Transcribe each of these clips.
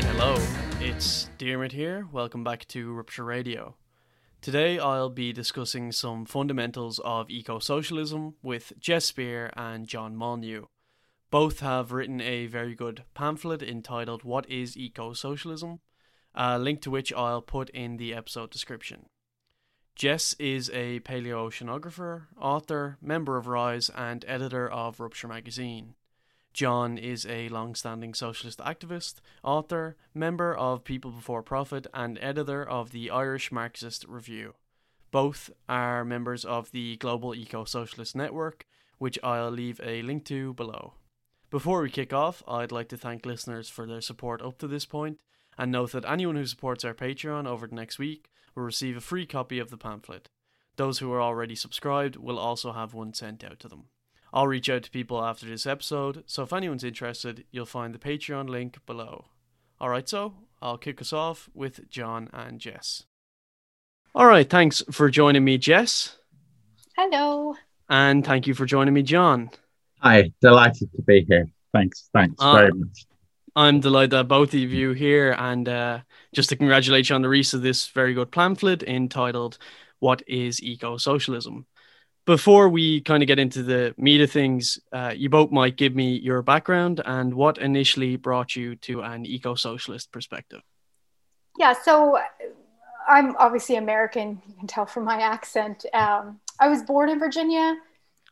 Right, hello. It's Diarmuid here. Welcome back to Rupture Radio. Today I'll be discussing some fundamentals of eco-socialism with Jess Spear and John Molyneux. Both have written a very good pamphlet entitled What is Eco-Socialism? A link to which I'll put in the episode description. Jess is a paleoceanographer, author, member of RISE, and editor of Rupture magazine. John is a long-standing socialist activist, author, member of People Before Profit, and editor of the Irish Marxist Review. Both are members of the Global Eco-Socialist Network, which I'll leave a link to below. Before we kick off, I'd like to thank listeners for their support up to this point, and note that anyone who supports our Patreon over the next week will receive a free copy of the pamphlet. Those who are already subscribed will also have one sent out to them. I'll reach out to people after this episode, so if anyone's interested, you'll find the Patreon link below. Alright, so I'll kick us off with John and Jess. Alright, thanks for joining me, Jess. Hello. And thank you for joining me, John. Hi, delighted to be here. Thanks very much. I'm delighted that both of you here, and just to congratulate you on the release of this very good pamphlet entitled What is Eco-Socialism? Before we kind of get into the meat of things, you both might give me your background and what initially brought you to an eco-socialist perspective. Yeah, so I'm obviously American, you can tell from my accent. I was born in Virginia.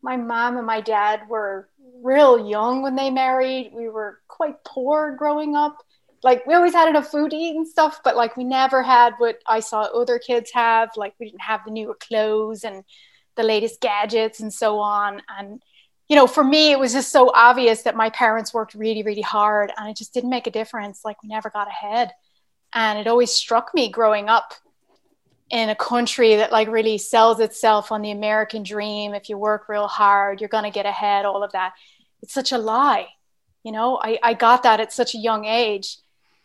My mom and my dad were real young when they married. We were quite poor growing up. Like, we always had enough food to eat and stuff, but like, we never had what I saw other kids have. Like, we didn't have the newer clothes and the latest gadgets and so on. And, you know, for me, it was just so obvious that my parents worked really, really hard and it just didn't make a difference. Like, we never got ahead. And it always struck me growing up in a country that like really sells itself on the American dream. If you work real hard, you're going to get ahead, all of that. It's such a lie. You know, I got that at such a young age.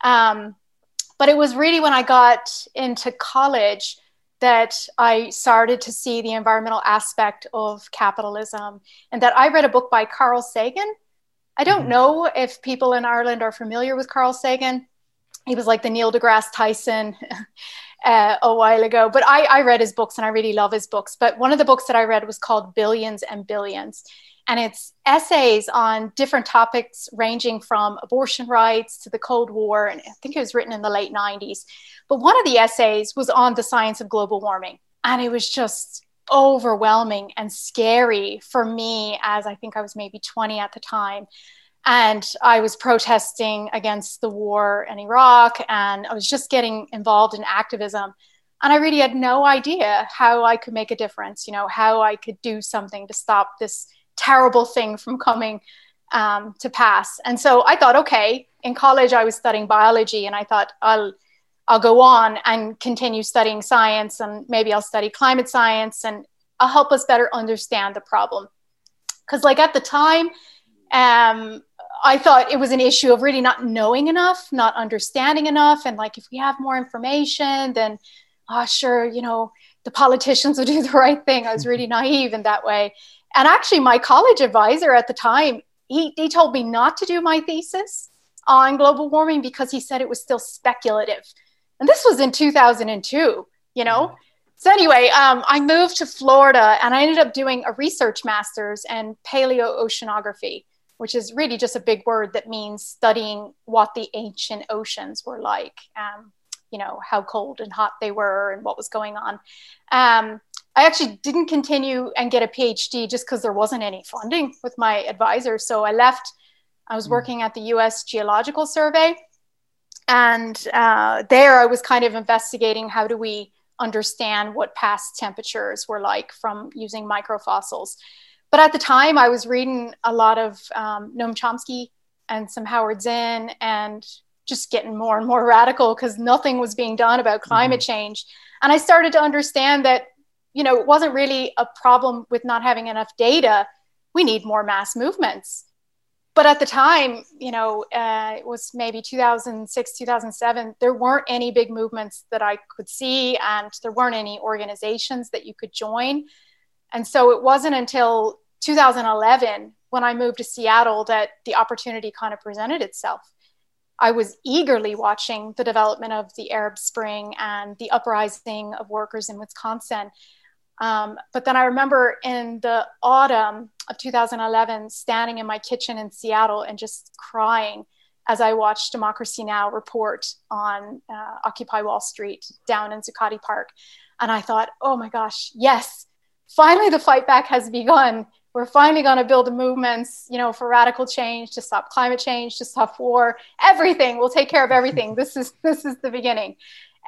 But it was really when I got into college that I started to see the environmental aspect of capitalism, and that I read a book by Carl Sagan. I don't know if people in Ireland are familiar with Carl Sagan. He was like the Neil deGrasse Tyson a while ago, but I read his books and I really love his books. But one of the books that I read was called Billions and Billions, and it's essays on different topics ranging from abortion rights to the Cold War. And I think it was written in the late 90s. But one of the essays was on the science of global warming. And it was just overwhelming and scary for me, as I think I was maybe 20 at the time. And I was protesting against the war in Iraq, and I was just getting involved in activism. And I really had no idea how I could make a difference, you know, how I could do something to stop this terrible thing from coming to pass. And so I thought, okay, in college I was studying biology, and I thought I'll go on and continue studying science, and maybe I'll study climate science and I'll help us better understand the problem. Because like at the time, I thought it was an issue of really not knowing enough, not understanding enough. And like, if we have more information, then sure, you know, the politicians will do the right thing. I was really naive in that way. And actually my college advisor at the time, he told me not to do my thesis on global warming because he said it was still speculative. And this was in 2002, you know? So anyway, I moved to Florida and I ended up doing a research master's in paleoceanography, which is really just a big word that means studying what the ancient oceans were like, you know, how cold and hot they were and what was going on. I actually didn't continue and get a PhD just because there wasn't any funding with my advisor. So I left. I was working at the U.S. Geological Survey. And there I was kind of investigating how do we understand what past temperatures were like from using microfossils. But at the time I was reading a lot of Noam Chomsky and some Howard Zinn and just getting more and more radical because nothing was being done about climate change. And I started to understand that, you know, it wasn't really a problem with not having enough data. We need more mass movements. But at the time, you know, it was maybe 2006, 2007, there weren't any big movements that I could see, and there weren't any organizations that you could join. And so it wasn't until 2011 when I moved to Seattle that the opportunity kind of presented itself. I was eagerly watching the development of the Arab Spring and the uprising of workers in Wisconsin. But then I remember in the autumn of 2011, standing in my kitchen in Seattle and just crying as I watched Democracy Now! Report on Occupy Wall Street down in Zuccotti Park. And I thought, oh my gosh, yes, finally the fight back has begun. We're finally going to build movements, you know, for radical change, to stop climate change, to stop war, everything. We'll take care of everything. This is the beginning.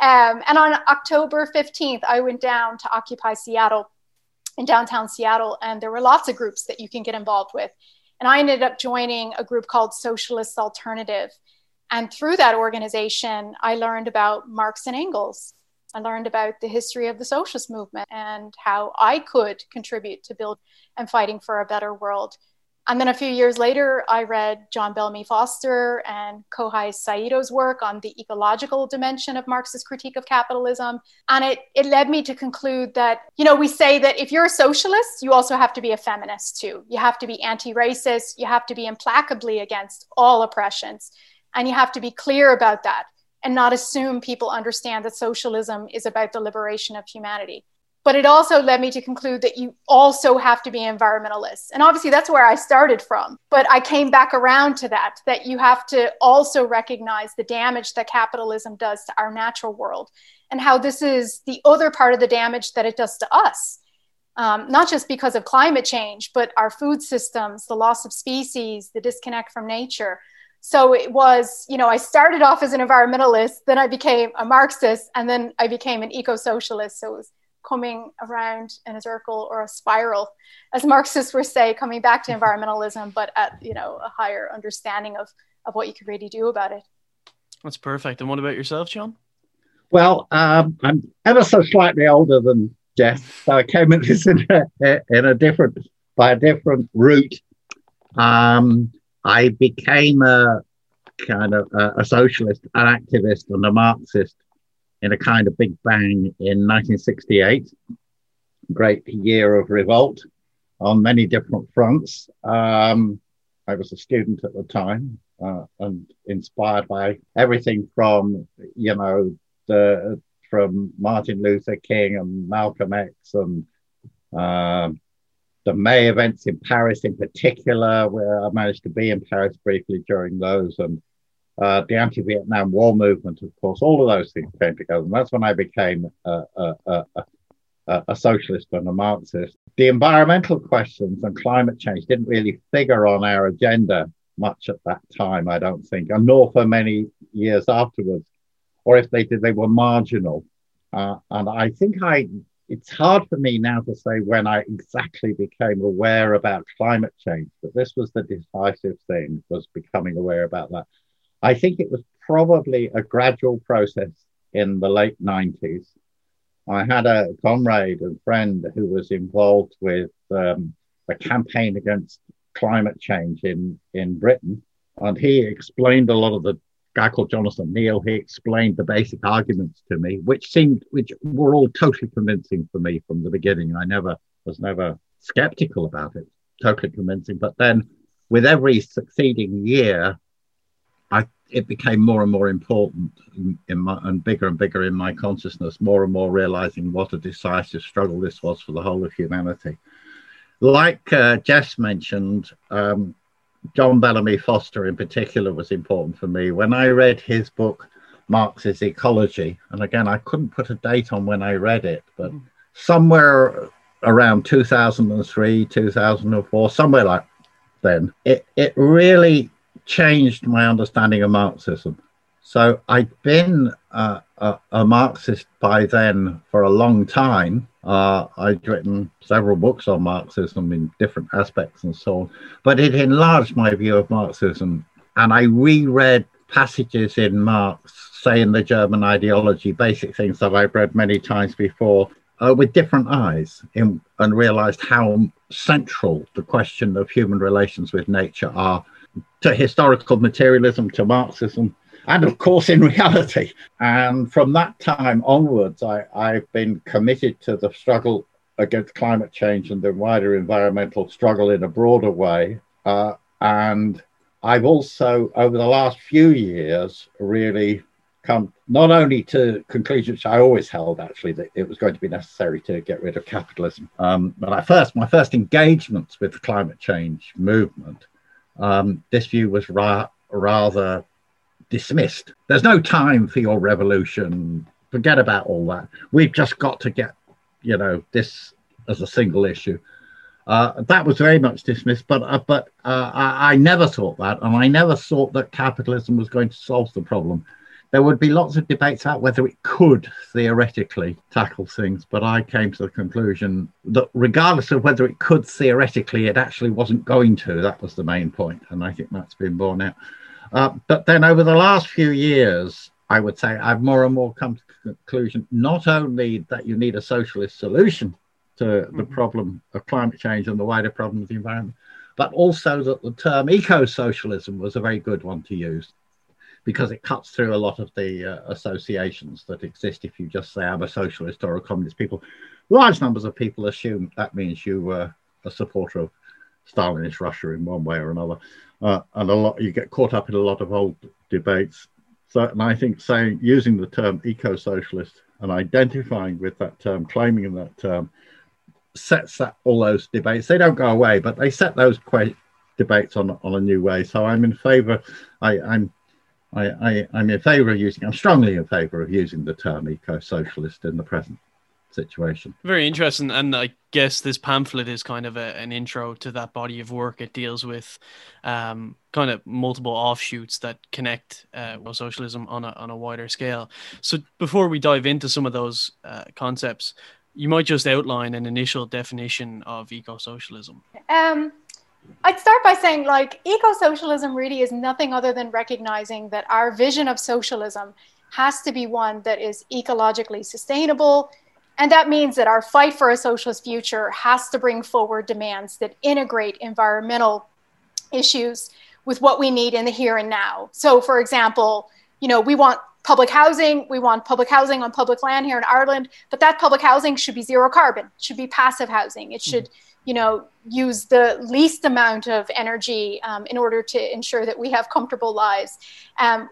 And on October 15th, I went down to Occupy Seattle, in downtown Seattle, and there were lots of groups that you can get involved with. And I ended up joining a group called Socialist Alternative. And through that organization, I learned about Marx and Engels. I learned about the history of the socialist movement and how I could contribute to build and fighting for a better world. And then a few years later, I read John Bellamy Foster and Kohei Saito's work on the ecological dimension of Marx's critique of capitalism. And it led me to conclude that, you know, we say that if you're a socialist, you also have to be a feminist too. You have to be anti-racist. You have to be implacably against all oppressions. And you have to be clear about that and not assume people understand that socialism is about the liberation of humanity. But it also led me to conclude that you also have to be environmentalists. And obviously that's where I started from, but I came back around to that you have to also recognize the damage that capitalism does to our natural world and how this is the other part of the damage that it does to us. Not just because of climate change, but our food systems, the loss of species, the disconnect from nature. So it was, you know, I started off as an environmentalist, then I became a Marxist, and then I became an eco-socialist. So it was coming around in a circle or a spiral, as Marxists would say, coming back to environmentalism, but at, you know, a higher understanding of what you could really do about it. That's perfect. And what about yourself, John? Well, I'm ever so slightly older than Jess, so I came at this by a different route. I became a kind of a socialist, an activist, and a Marxist in a kind of big bang in 1968, great year of revolt on many different fronts. I was a student at the time and inspired by everything from, you know, from Martin Luther King and Malcolm X and the May events in Paris in particular, where I managed to be in Paris briefly during those, and the anti-Vietnam War movement, of course, all of those things came together. And that's when I became a socialist and a Marxist. The environmental questions and climate change didn't really figure on our agenda much at that time, I don't think, and nor for many years afterwards. Or if they did, they were marginal. And I think it's hard for me now to say when I exactly became aware about climate change, but this was the decisive thing, was becoming aware about that. I think it was probably a gradual process in the late 90s. I had a comrade and friend who was involved with a campaign against climate change in Britain. And he explained a lot of the guy called Jonathan Neill. He explained the basic arguments to me, which were all totally convincing for me from the beginning. I was never skeptical about it, totally convincing. But then with every succeeding year, it became more and more important and bigger and bigger in my consciousness, more and more realizing what a decisive struggle this was for the whole of humanity. Like Jess mentioned, John Bellamy Foster in particular was important for me. When I read his book, Marx's Ecology, and again, I couldn't put a date on when I read it, but somewhere around 2003, 2004, somewhere like then, it really changed my understanding of Marxism. So I'd been a Marxist by then for a long time. I'd written several books on Marxism in different aspects and so on, but it enlarged my view of Marxism. And I reread passages in Marx, say in the German Ideology, basic things that I've read many times before, with different eyes, and realized how central the question of human relations with nature are to historical materialism, to Marxism, and of course in reality. And from that time onwards, I've been committed to the struggle against climate change and the wider environmental struggle in a broader way. And I've also, over the last few years, really come not only to conclusions which I always held, actually, that it was going to be necessary to get rid of capitalism, but my first engagements with the climate change movement, this view was rather dismissed. There's no time for your revolution. Forget about all that. We've just got to get, you know, this as a single issue. That was very much dismissed, but I never thought that, and I never thought that capitalism was going to solve the problem. There would be lots of debates about whether it could theoretically tackle things, but I came to the conclusion that regardless of whether it could theoretically, it actually wasn't going to. That was the main point, and I think that's been borne out. But then over the last few years, I would say I've more and more come to the conclusion not only that you need a socialist solution to the problem of climate change and the wider problem of the environment, but also that the term eco-socialism was a very good one to use, because it cuts through a lot of the associations that exist. If you just say I'm a socialist or a communist, people, large numbers of people assume that means you were a supporter of Stalinist Russia in one way or another, and you get caught up in a lot of old debates. So, and I think using the term eco-socialist and identifying with that term, claiming that term, sets that, all those debates. They don't go away, but they set those debates on a new way. So I'm in favour. I'm in favour of using. I'm strongly in favour of using the term eco-socialist in the present situation. Very interesting, and I guess this pamphlet is kind of an intro to that body of work. It deals with kind of multiple offshoots that connect with socialism on a wider scale. So before we dive into some of those concepts, you might just outline an initial definition of eco-socialism. I'd start by saying, like, eco-socialism really is nothing other than recognizing that our vision of socialism has to be one that is ecologically sustainable. And that means that our fight for a socialist future has to bring forward demands that integrate environmental issues with what we need in the here and now. So, for example, you know, we want public housing, we want public housing on public land here in Ireland, but that public housing should be zero carbon, should be passive housing. It should, you know, use the least amount of energy in order to ensure that we have comfortable lives.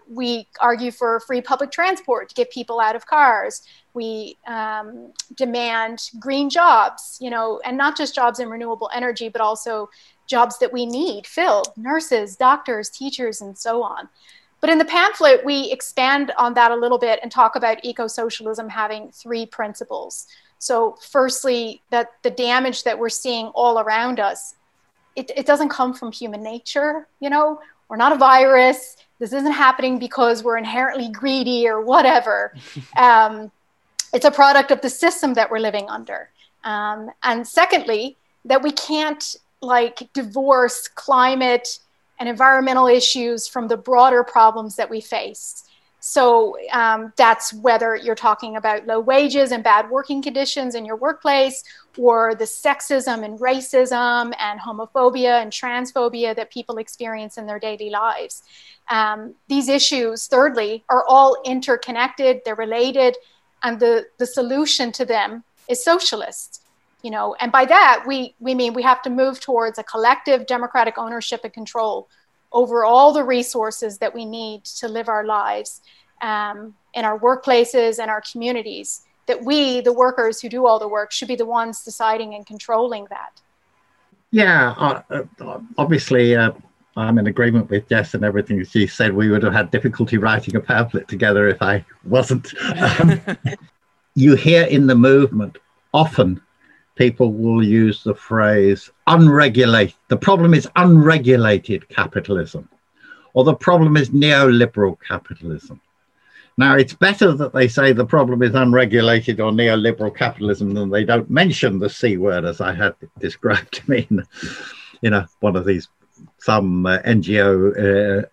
We argue for free public transport to get people out of cars. We demand green jobs, you know, and not just jobs in renewable energy, but also jobs that we need filled, nurses, doctors, teachers, and so on. But in the pamphlet, we expand on that a little bit and talk about eco-socialism having three principles. So firstly, that the damage that we're seeing all around us, it doesn't come from human nature, you know? We're not a virus. This isn't happening because we're inherently greedy or whatever. It's a product of the system that we're living under. And secondly, that we can't, like, divorce climate and environmental issues from the broader problems that we face. So that's whether you're talking about low wages and bad working conditions in your workplace, or the sexism and racism and homophobia and transphobia that people experience in their daily lives. These issues, thirdly, are all interconnected, they're related, and the solution to them is socialist. You know, and by that, we mean we have to move towards a collective democratic ownership and control over all the resources that we need to live our lives in our workplaces and our communities, that we, the workers who do all the work, should be the ones deciding and controlling that. Yeah, obviously, I'm in agreement with Jess and everything she said. We would have had difficulty writing a pamphlet together if I wasn't. You hear in the movement often, people will use the phrase unregulated. The problem is unregulated capitalism, or the problem is neoliberal capitalism. Now, it's better that they say the problem is unregulated or neoliberal capitalism than they don't mention the C word, as I had described to me in one of these, some NGO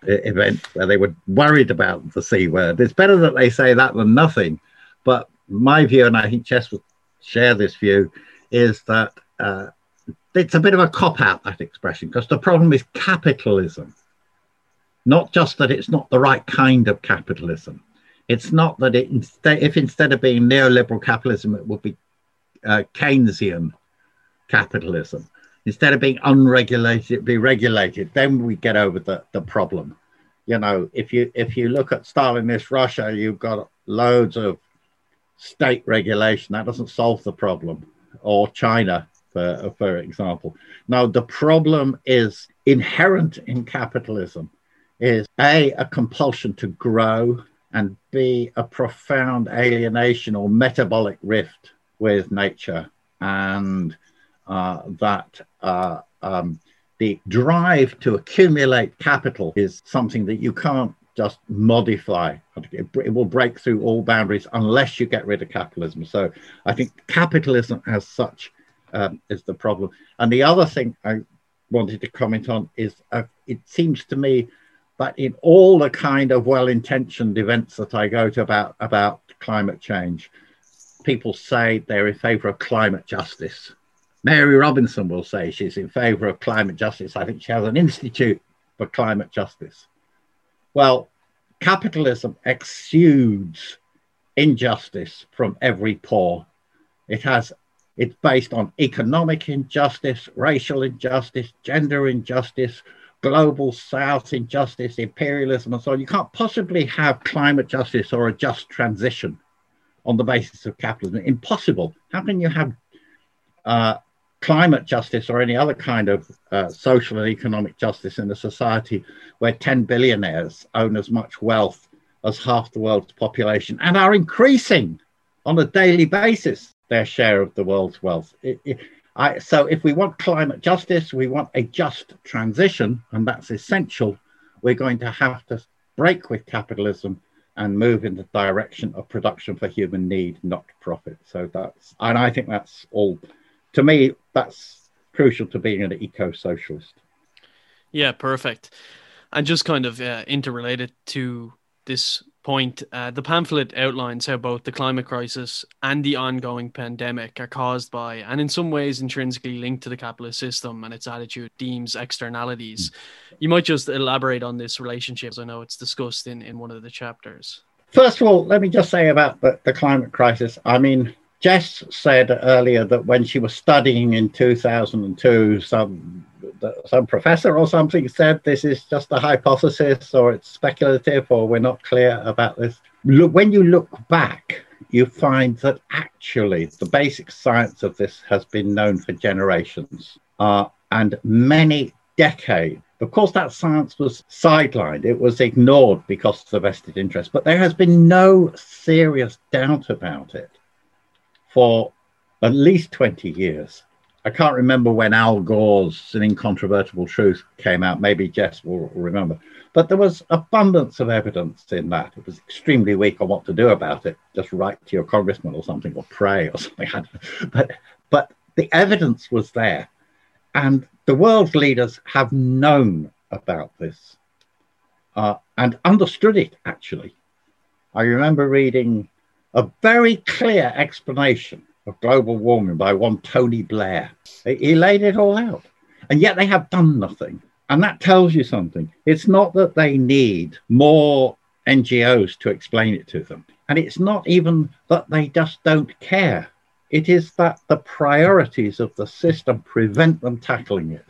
event where they were worried about the C word. It's better that they say that than nothing. But my view, and I think Jess was share this view, is that it's a bit of a cop-out, that expression, because the problem is capitalism. Not just that it's not the right kind of capitalism. It's not that if instead of being neoliberal capitalism, it would be Keynesian capitalism. Instead of being unregulated, be regulated. Then we get over the problem. You know, if you look at Stalinist Russia, you've got loads of state regulation. That doesn't solve the problem. Or China, for example. Now, the problem is inherent in capitalism is a compulsion to grow, and B, a profound alienation or metabolic rift with nature, and the drive to accumulate capital is something that you can't just modify. It will break through all boundaries unless you get rid of capitalism. So I think capitalism as such is the problem. And the other thing I wanted to comment on is it seems to me that in all the kind of well-intentioned events that I go to about climate change, people say they're in favor of climate justice. Mary Robinson will say she's in favor of climate justice. I think she has an institute for climate justice. Well, capitalism exudes injustice from every pore. It's based on economic injustice, racial injustice, gender injustice, global South injustice, imperialism, and so on. You can't possibly have climate justice or a just transition on the basis of capitalism. Impossible. How can you have climate justice or any other kind of social and economic justice in a society where 10 billionaires own as much wealth as half the world's population and are increasing on a daily basis their share of the world's wealth? So if we want climate justice, we want a just transition, and that's essential. We're going to have to break with capitalism and move in the direction of production for human need, not profit. So that's, and I think that's all. To me, that's crucial to being an eco-socialist. Yeah, perfect. And just kind of interrelated to this point, the pamphlet outlines how both the climate crisis and the ongoing pandemic are caused by, and in some ways intrinsically linked to, the capitalist system and its attitude deems externalities. You might just elaborate on this relationship, as I know it's discussed in one of the chapters. First of all, let me just say about the climate crisis. I mean, Jess said earlier that when she was studying in 2002, some professor or something said this is just a hypothesis, or it's speculative, or we're not clear about this. When you look back, you find that actually the basic science of this has been known for generations and many decades. Of course, that science was sidelined. It was ignored because of the vested interest, but there has been no serious doubt about it for at least 20 years. I can't remember when Al Gore's An Incontrovertible Truth came out. Maybe Jess will remember. But there was abundance of evidence in that. It was extremely weak on what to do about it. Just write to your congressman or something, or pray or something. But the evidence was there. And the world's leaders have known about this and understood it, actually. I remember reading a very clear explanation of global warming by one Tony Blair. He laid it all out. And yet they have done nothing. And that tells you something. It's not that they need more NGOs to explain it to them. And it's not even that they just don't care. It is that the priorities of the system prevent them tackling it,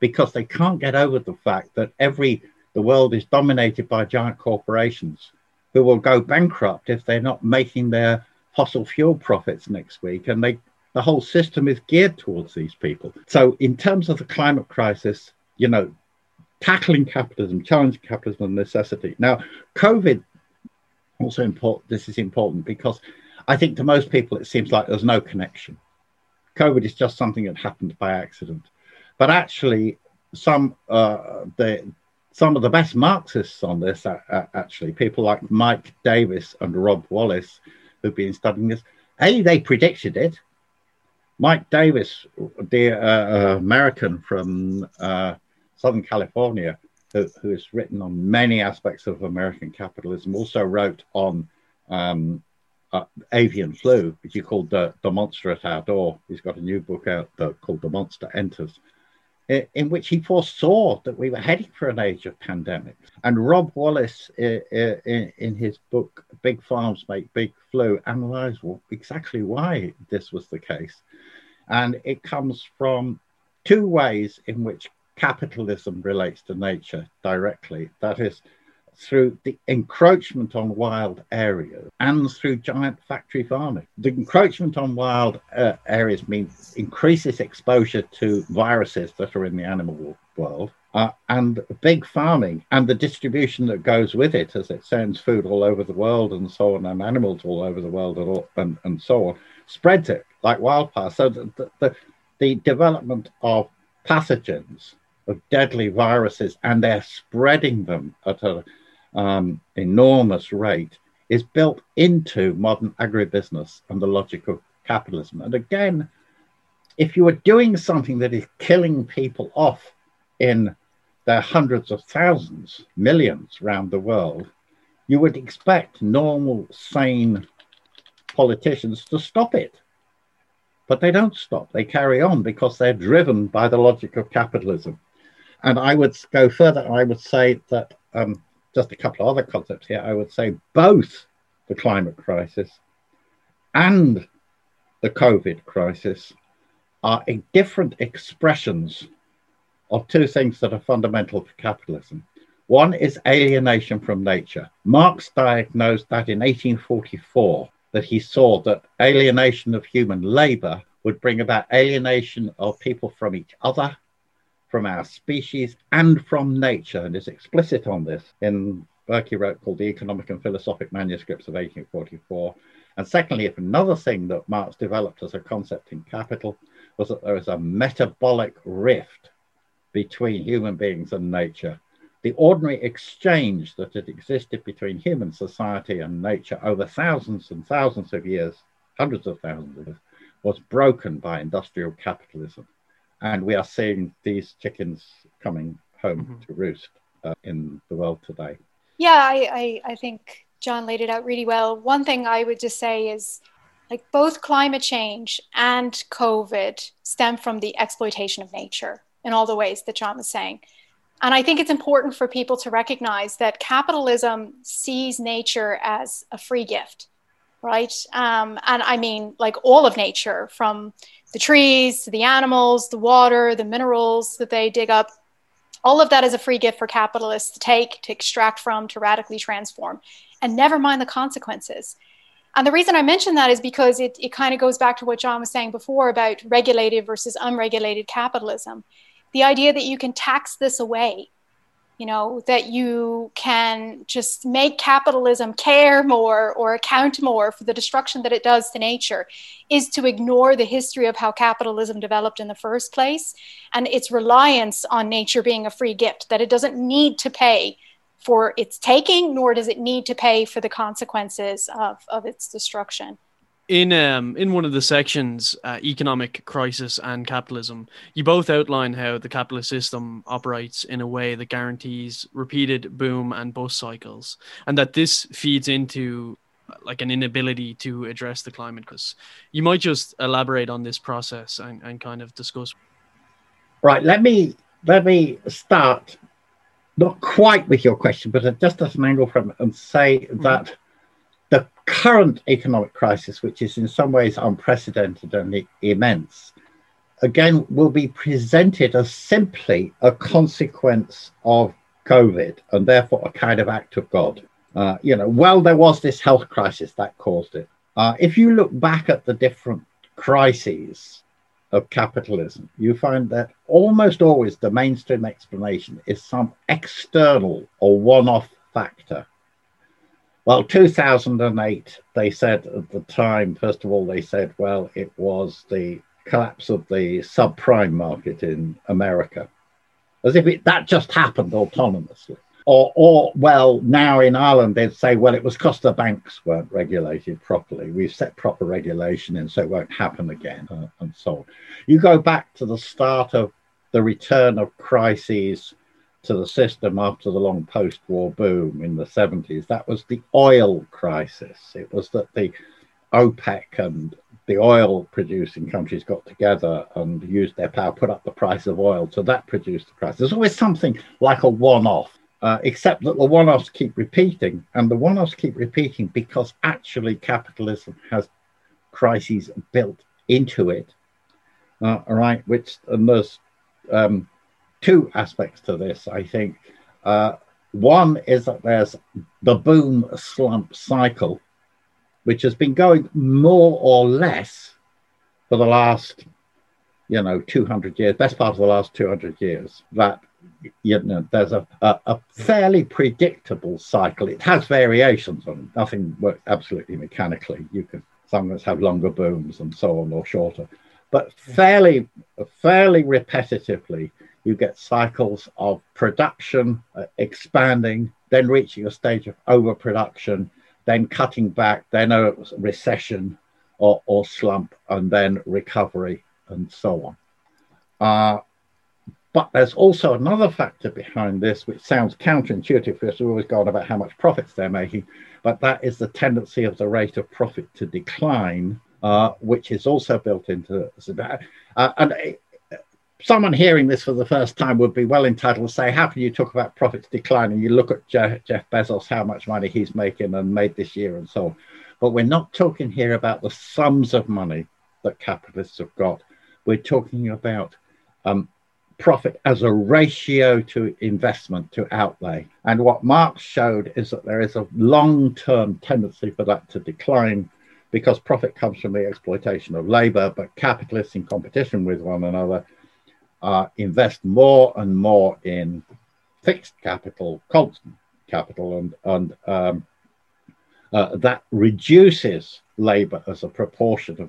because they can't get over the fact that the world is dominated by giant corporations who will go bankrupt if they're not making their fossil fuel profits next week, and the whole system is geared towards these people. So in terms of the climate crisis, you know, tackling capitalism, challenging capitalism and necessity. Now, COVID, also important, this is important because I think to most people, it seems like there's no connection. COVID is just something that happened by accident. But actually, some of the best Marxists on this, actually, people like Mike Davis and Rob Wallace, who've been studying this. They predicted it. Mike Davis, the American from Southern California, who has written on many aspects of American capitalism, also wrote on avian flu, which he called the Monster at Our Door. He's got a new book out called The Monster Enters, in which he foresaw that we were heading for an age of pandemics. And Rob Wallace, in his book, Big Farms Make Big Flu, analysed exactly why this was the case. And it comes from two ways in which capitalism relates to nature directly, that is through the encroachment on wild areas and through giant factory farming. The encroachment on wild areas means increases exposure to viruses that are in the animal world, and big farming and the distribution that goes with it, as it sends food all over the world and so on, and animals all over the world and so on, spreads it like wildfire. So the development of pathogens, of deadly viruses, and they're spreading them at an enormous rate, is built into modern agribusiness and the logic of capitalism. And again, if you are doing something that is killing people off in their hundreds of thousands, millions around the world, you would expect normal, sane politicians to stop it. But they don't stop, they carry on because they're driven by the logic of capitalism. And I would go further, I would say that, just a couple of other concepts here, I would say both the climate crisis and the COVID crisis are different expressions of two things that are fundamental to capitalism. One is alienation from nature. Marx diagnosed that in 1844. That he saw that alienation of human labor would bring about alienation of people from each other, from our species, and from nature, and is explicit on this in work he wrote called The Economic and Philosophic Manuscripts of 1844. And secondly, if another thing that Marx developed as a concept in Capital was that there is a metabolic rift between human beings and nature. The ordinary exchange that had existed between human society and nature over thousands and thousands of years, hundreds of thousands of years, was broken by industrial capitalism. And we are seeing these chickens coming home to roost in the world today. Yeah, I think John laid it out really well. One thing I would just say is, like, both climate change and COVID stem from the exploitation of nature in all the ways that John was saying. And I think it's important for people to recognize that capitalism sees nature as a free gift, right? And I mean, like, all of nature, from the trees, to the animals, the water, the minerals that they dig up, all of that is a free gift for capitalists to take, to extract from, to radically transform, and never mind the consequences. And the reason I mention that is because it kind of goes back to what John was saying before about regulated versus unregulated capitalism. The idea that you can tax this away, you know, that you can just make capitalism care more or account more for the destruction that it does to nature, is to ignore the history of how capitalism developed in the first place and its reliance on nature being a free gift, that it doesn't need to pay for its taking, nor does it need to pay for the consequences of its destruction. In one of the sections, Economic Crisis and Capitalism, you both outline how the capitalist system operates in a way that guarantees repeated boom and bust cycles, and that this feeds into, like, an inability to address the climate crisis. You might just elaborate on this process and kind of discuss. Right, let me start, not quite with your question, but just as an angle from it, and say that the current economic crisis, which is in some ways unprecedented and immense, again, will be presented as simply a consequence of COVID and therefore a kind of act of God. You know, well, there was this health crisis that caused it. If you look back at the different crises of capitalism, you find that almost always the mainstream explanation is some external or one-off factor. Well, 2008, they said at the time, first of all, they said, well, it was the collapse of the subprime market in America, as if that just happened autonomously. Or well, now in Ireland, they'd say, well, it was because the banks weren't regulated properly. We've set proper regulation in, so it won't happen again, and so on. You go back to the start of the return of crises to the system after the long post-war boom in the 70s. That was the oil crisis. It was that the OPEC and the oil-producing countries got together and used their power, put up the price of oil, so that produced the crisis. There's always something like a one-off, except that the one-offs keep repeating, and the one-offs keep repeating because actually capitalism has crises built into it, right? Which, and there's two aspects to this, I think. One is that there's the boom slump cycle, which has been going more or less for the last, 200 years, best part of the last 200 years, that, there's a fairly predictable cycle. It has variations on it. Nothing works absolutely mechanically. You can sometimes have longer booms and so on, or shorter, but fairly repetitively, you get cycles of production expanding, then reaching a stage of overproduction, then cutting back, then a recession or slump, and then recovery, and so on. But there's also another factor behind this, which sounds counterintuitive, because we've always gone about how much profits they're making, but that is the tendency of the rate of profit to decline, which is also built into this. Someone hearing this for the first time would be well entitled to say, how can you talk about profits declining? You look at Jeff Bezos, how much money he's making and made this year and so on. But we're not talking here about the sums of money that capitalists have got. We're talking about profit as a ratio to investment, to outlay. And what Marx showed is that there is a long-term tendency for that to decline, because profit comes from the exploitation of labor, but capitalists in competition with one another invest more and more in fixed capital, constant capital, and that reduces labor as a proportion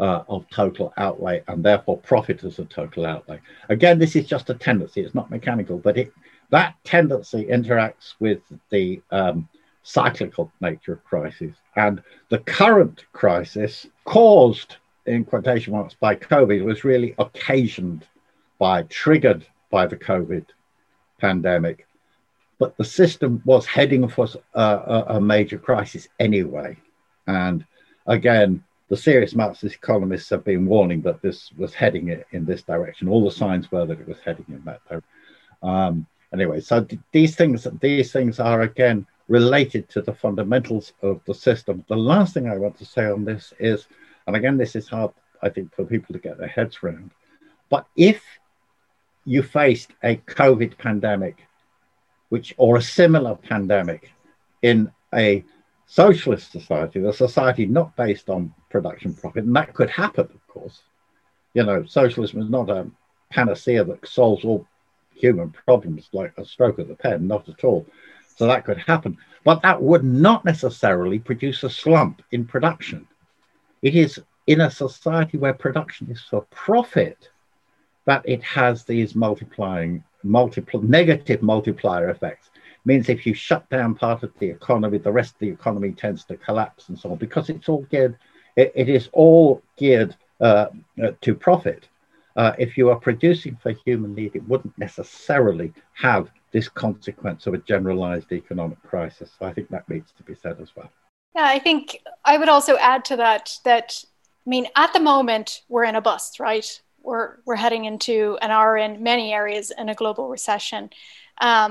of total outlay, and therefore profit as a total outlay. Again, this is just a tendency; it's not mechanical, but that tendency interacts with the cyclical nature of crises, and the current crisis, caused in quotation marks by COVID, was really occasioned triggered by the COVID pandemic, but the system was heading for a major crisis anyway. And again, the serious Marxist economists have been warning that this was heading in this direction. All the signs were that it was heading in that direction. Anyway, so these things are again related to the fundamentals of the system. The last thing I want to say on this is, and again, this is hard, I think, for people to get their heads around, but if you faced a COVID pandemic, or a similar pandemic in a socialist society, the society not based on production profit, and that could happen, of course. Socialism is not a panacea that solves all human problems like a stroke of the pen, not at all. So that could happen, but that would not necessarily produce a slump in production. It is in a society where production is for profit that it has these negative multiplier effects. It means if you shut down part of the economy, the rest of the economy tends to collapse and so on, because it's all geared. It is all geared to profit. If you are producing for human need, it wouldn't necessarily have this consequence of a generalized economic crisis. So I think that needs to be said as well. Yeah, I think I would also add to that, at the moment, we're in a bust, right? We're heading into and are in many areas in a global recession. And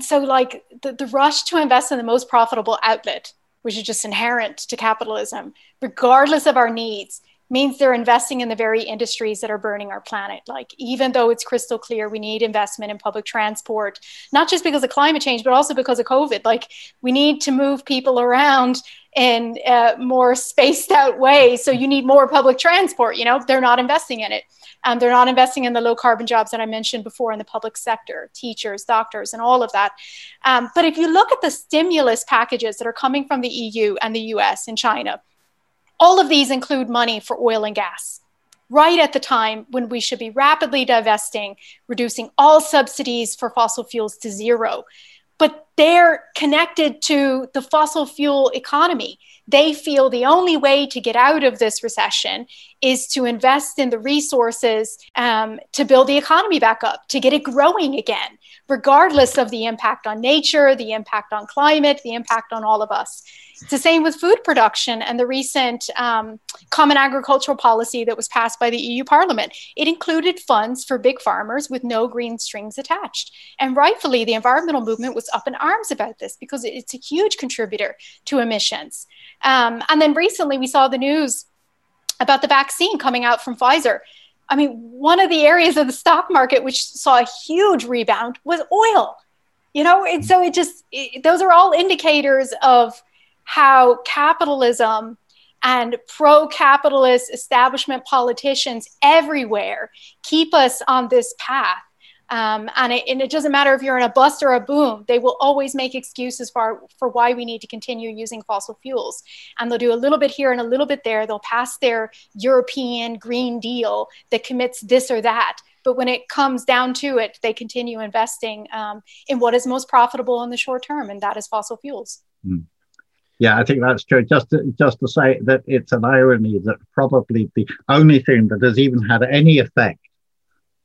so the rush to invest in the most profitable outlet, which is just inherent to capitalism, regardless of our needs, means they're investing in the very industries that are burning our planet. Even though it's crystal clear we need investment in public transport, not just because of climate change, but also because of COVID. We need to move people around in more spaced out ways. So you need more public transport, they're not investing in it. They're not investing in the low carbon jobs that I mentioned before in the public sector, teachers, doctors, and all of that. But if you look at the stimulus packages that are coming from the EU and the US and China, all of these include money for oil and gas, right at the time when we should be rapidly divesting, reducing all subsidies for fossil fuels to zero. But they're connected to the fossil fuel economy. They feel the only way to get out of this recession is to invest in the resources to build the economy back up, to get it growing again, regardless of the impact on nature, the impact on climate, the impact on all of us. It's the same with food production and the recent common agricultural policy that was passed by the EU Parliament. It included funds for big farmers with no green strings attached. And rightfully, the environmental movement was up in arms about this because it's a huge contributor to emissions. And then recently we saw the news about the vaccine coming out from Pfizer. I mean, one of the areas of the stock market which saw a huge rebound was oil, you know? And so it just, those are all indicators of how capitalism and pro-capitalist establishment politicians everywhere keep us on this path. And it doesn't matter if you're in a bust or a boom, they will always make excuses for why we need to continue using fossil fuels. And they'll do a little bit here and a little bit there. They'll pass their European Green Deal that commits this or that. But when it comes down to it, they continue investing in what is most profitable in the short term, and that is fossil fuels. Mm. Yeah, I think that's true. Just to say that it's an irony that probably the only thing that has even had any effect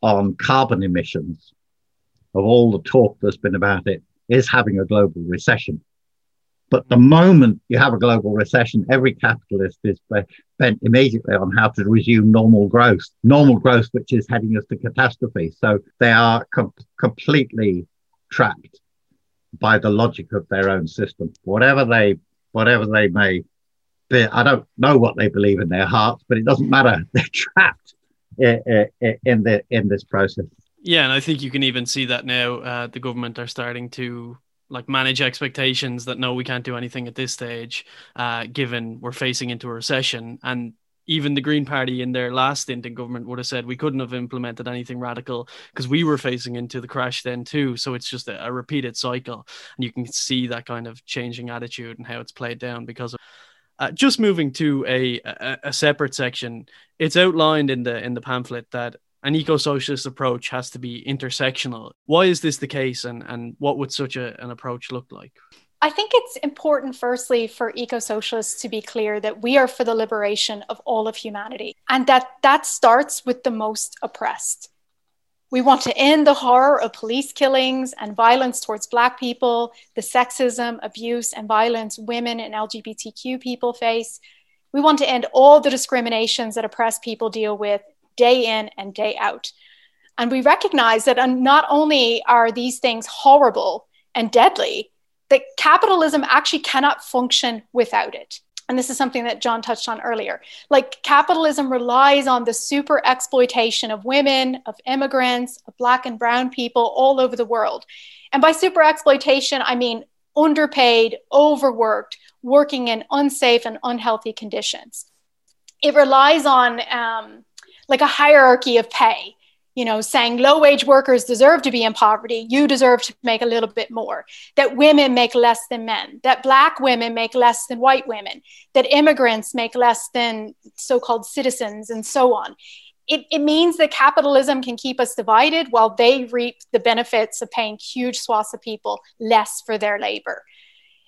on carbon emissions, of all the talk that's been about it, is having a global recession. But the moment you have a global recession, every capitalist is bent immediately on how to resume normal growth, which is heading us to catastrophe. So they are completely trapped by the logic of their own system. Whatever they may be, I don't know what they believe in their hearts, but it doesn't matter. They're trapped in this process. Yeah, and I think you can even see that now. The government are starting to manage expectations that no, we can't do anything at this stage, given we're facing into a recession. And even the Green Party in their last stint in government would have said we couldn't have implemented anything radical because we were facing into the crash then too. So it's just a repeated cycle, and you can see that kind of changing attitude and how it's played down because of. Just moving to a separate section, it's outlined in the pamphlet that an eco-socialist approach has to be intersectional. Why is this the case, and what would such an approach look like? I think it's important, firstly, for eco-socialists to be clear that we are for the liberation of all of humanity, and that starts with the most oppressed. We want to end the horror of police killings and violence towards Black people, the sexism, abuse, and violence women and LGBTQ people face. We want to end all the discriminations that oppressed people deal with day in and day out. And we recognize that not only are these things horrible and deadly, that capitalism actually cannot function without it. And this is something that John touched on earlier. Capitalism relies on the super exploitation of women, of immigrants, of Black and brown people all over the world. And by super exploitation, I mean underpaid, overworked, working in unsafe and unhealthy conditions. It relies on a hierarchy of pay, saying low-wage workers deserve to be in poverty, you deserve to make a little bit more, that women make less than men, that Black women make less than white women, that immigrants make less than so-called citizens, and so on. It means that capitalism can keep us divided while they reap the benefits of paying huge swaths of people less for their labor.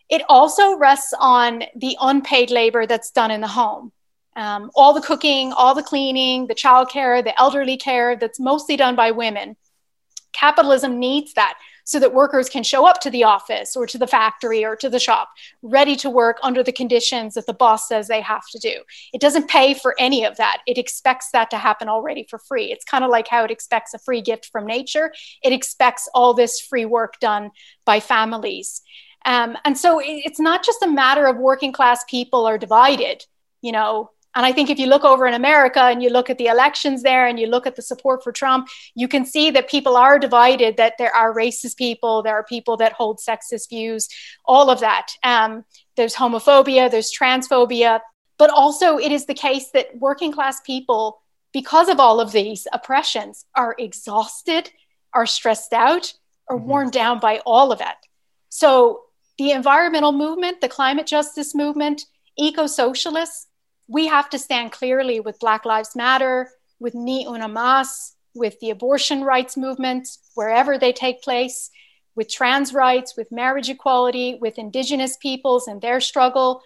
It also rests on the unpaid labor that's done in the home. All the cooking, all the cleaning, the childcare, the elderly care that's mostly done by women. Capitalism needs that so that workers can show up to the office or to the factory or to the shop, ready to work under the conditions that the boss says they have to do. It doesn't pay for any of that. It expects that to happen already for free. It's kind of like how it expects a free gift from nature. It expects all this free work done by families. And so it's not just a matter of working class people are divided, And I think if you look over in America and you look at the elections there and you look at the support for Trump, you can see that people are divided, that there are racist people, there are people that hold sexist views, all of that. There's homophobia, there's transphobia, but also it is the case that working class people, because of all of these oppressions, are exhausted, are stressed out, are worn down by all of it. So the environmental movement, the climate justice movement, eco-socialists, we have to stand clearly with Black Lives Matter, with Ni Una Mas, with the abortion rights movement, wherever they take place, with trans rights, with marriage equality, with Indigenous peoples and their struggle,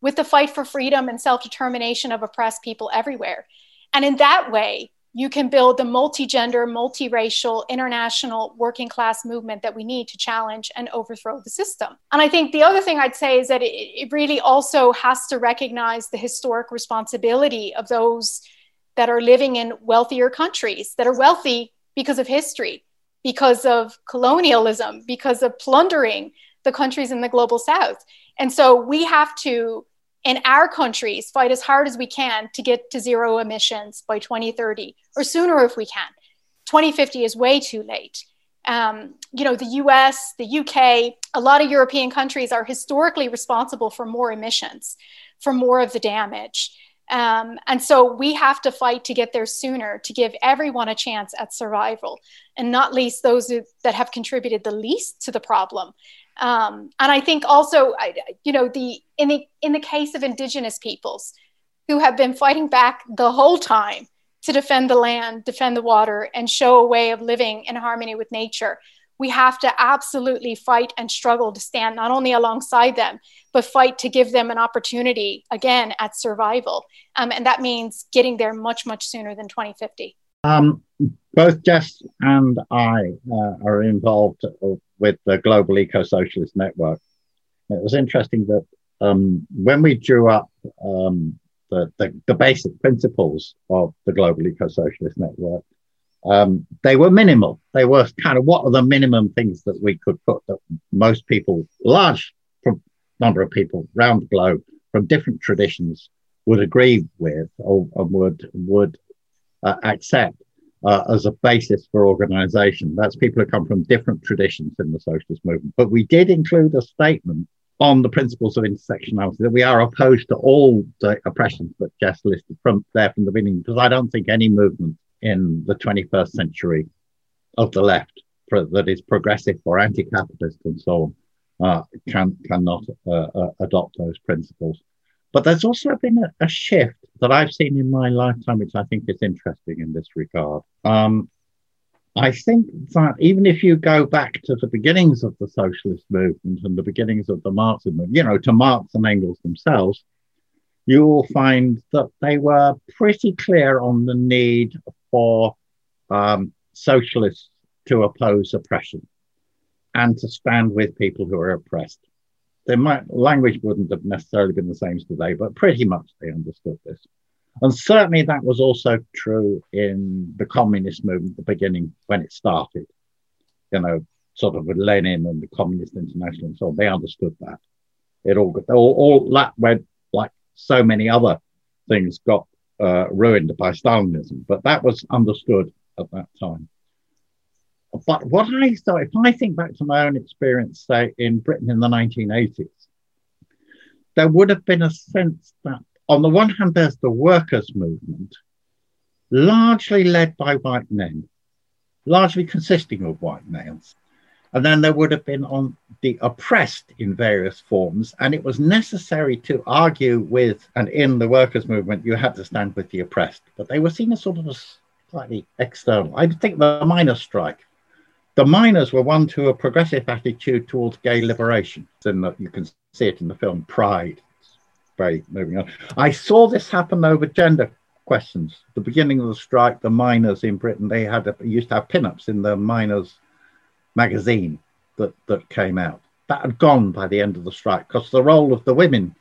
with the fight for freedom and self-determination of oppressed people everywhere. And in that way, you can build the multi-gender, multi-racial, international working class movement that we need to challenge and overthrow the system. And I think the other thing I'd say is that it really also has to recognize the historic responsibility of those that are living in wealthier countries, that are wealthy because of history, because of colonialism, because of plundering the countries in the global South. And so we have to in our countries fight as hard as we can to get to zero emissions by 2030 or sooner if we can. 2050 is way too late. You know, the US, the UK, a lot of European countries are historically responsible for more emissions, for more of the damage. And so we have to fight to get there sooner, to give everyone a chance at survival, and not least those that have contributed the least to the problem. And I think also, you know, in the case of Indigenous peoples who have been fighting back the whole time to defend the land, defend the water, and show a way of living in harmony with nature, we have to absolutely fight and struggle to stand not only alongside them, but fight to give them an opportunity, again, at survival. And that means getting there much, much sooner than 2050. Both Jess and I are involved with the Global Eco-Socialist Network. It was interesting that when we drew up the basic principles of the Global Eco-Socialist Network, they were minimal. They were kind of what are the minimum things that we could put that most people, large number of people around the globe from different traditions would agree with or would accept as a basis for organization. That's people who come from different traditions in the socialist movement. But we did include a statement on the principles of intersectionality that we are opposed to all the oppressions that Jess listed from the beginning, because I don't think any movement in the 21st century of the left that is progressive or anti-capitalist and so on cannot adopt those principles. But there's also been a shift that I've seen in my lifetime, which I think is interesting in this regard. I think that even if you go back to the beginnings of the socialist movement and the beginnings of the Marxist movement, you know, to Marx and Engels themselves, you will find that they were pretty clear on the need for socialists to oppose oppression and to stand with people who are oppressed. Their language wouldn't have necessarily been the same today, but pretty much they understood this. And certainly that was also true in the communist movement, the beginning when it started, you know, sort of with Lenin and the Communist International and so on. They understood that. It all that went, like so many other things, got ruined by Stalinism, but that was understood at that time. But what I saw, if I think back to my own experience, say, in Britain in the 1980s, there would have been a sense that, on the one hand, there's the workers' movement, largely led by white men, largely consisting of white males. And then there would have been on the oppressed in various forms, and it was necessary to argue with, and in the workers' movement, you had to stand with the oppressed. But they were seen as sort of a slightly external. I think the miners' strike. The miners were one to a progressive attitude towards gay liberation. You can see it in the film Pride. It's very moving on. I saw this happen over gender questions. The beginning of the strike, the miners in Britain, they had used to have pinups in the miners' magazine that came out. That had gone by the end of the strike because the role of the women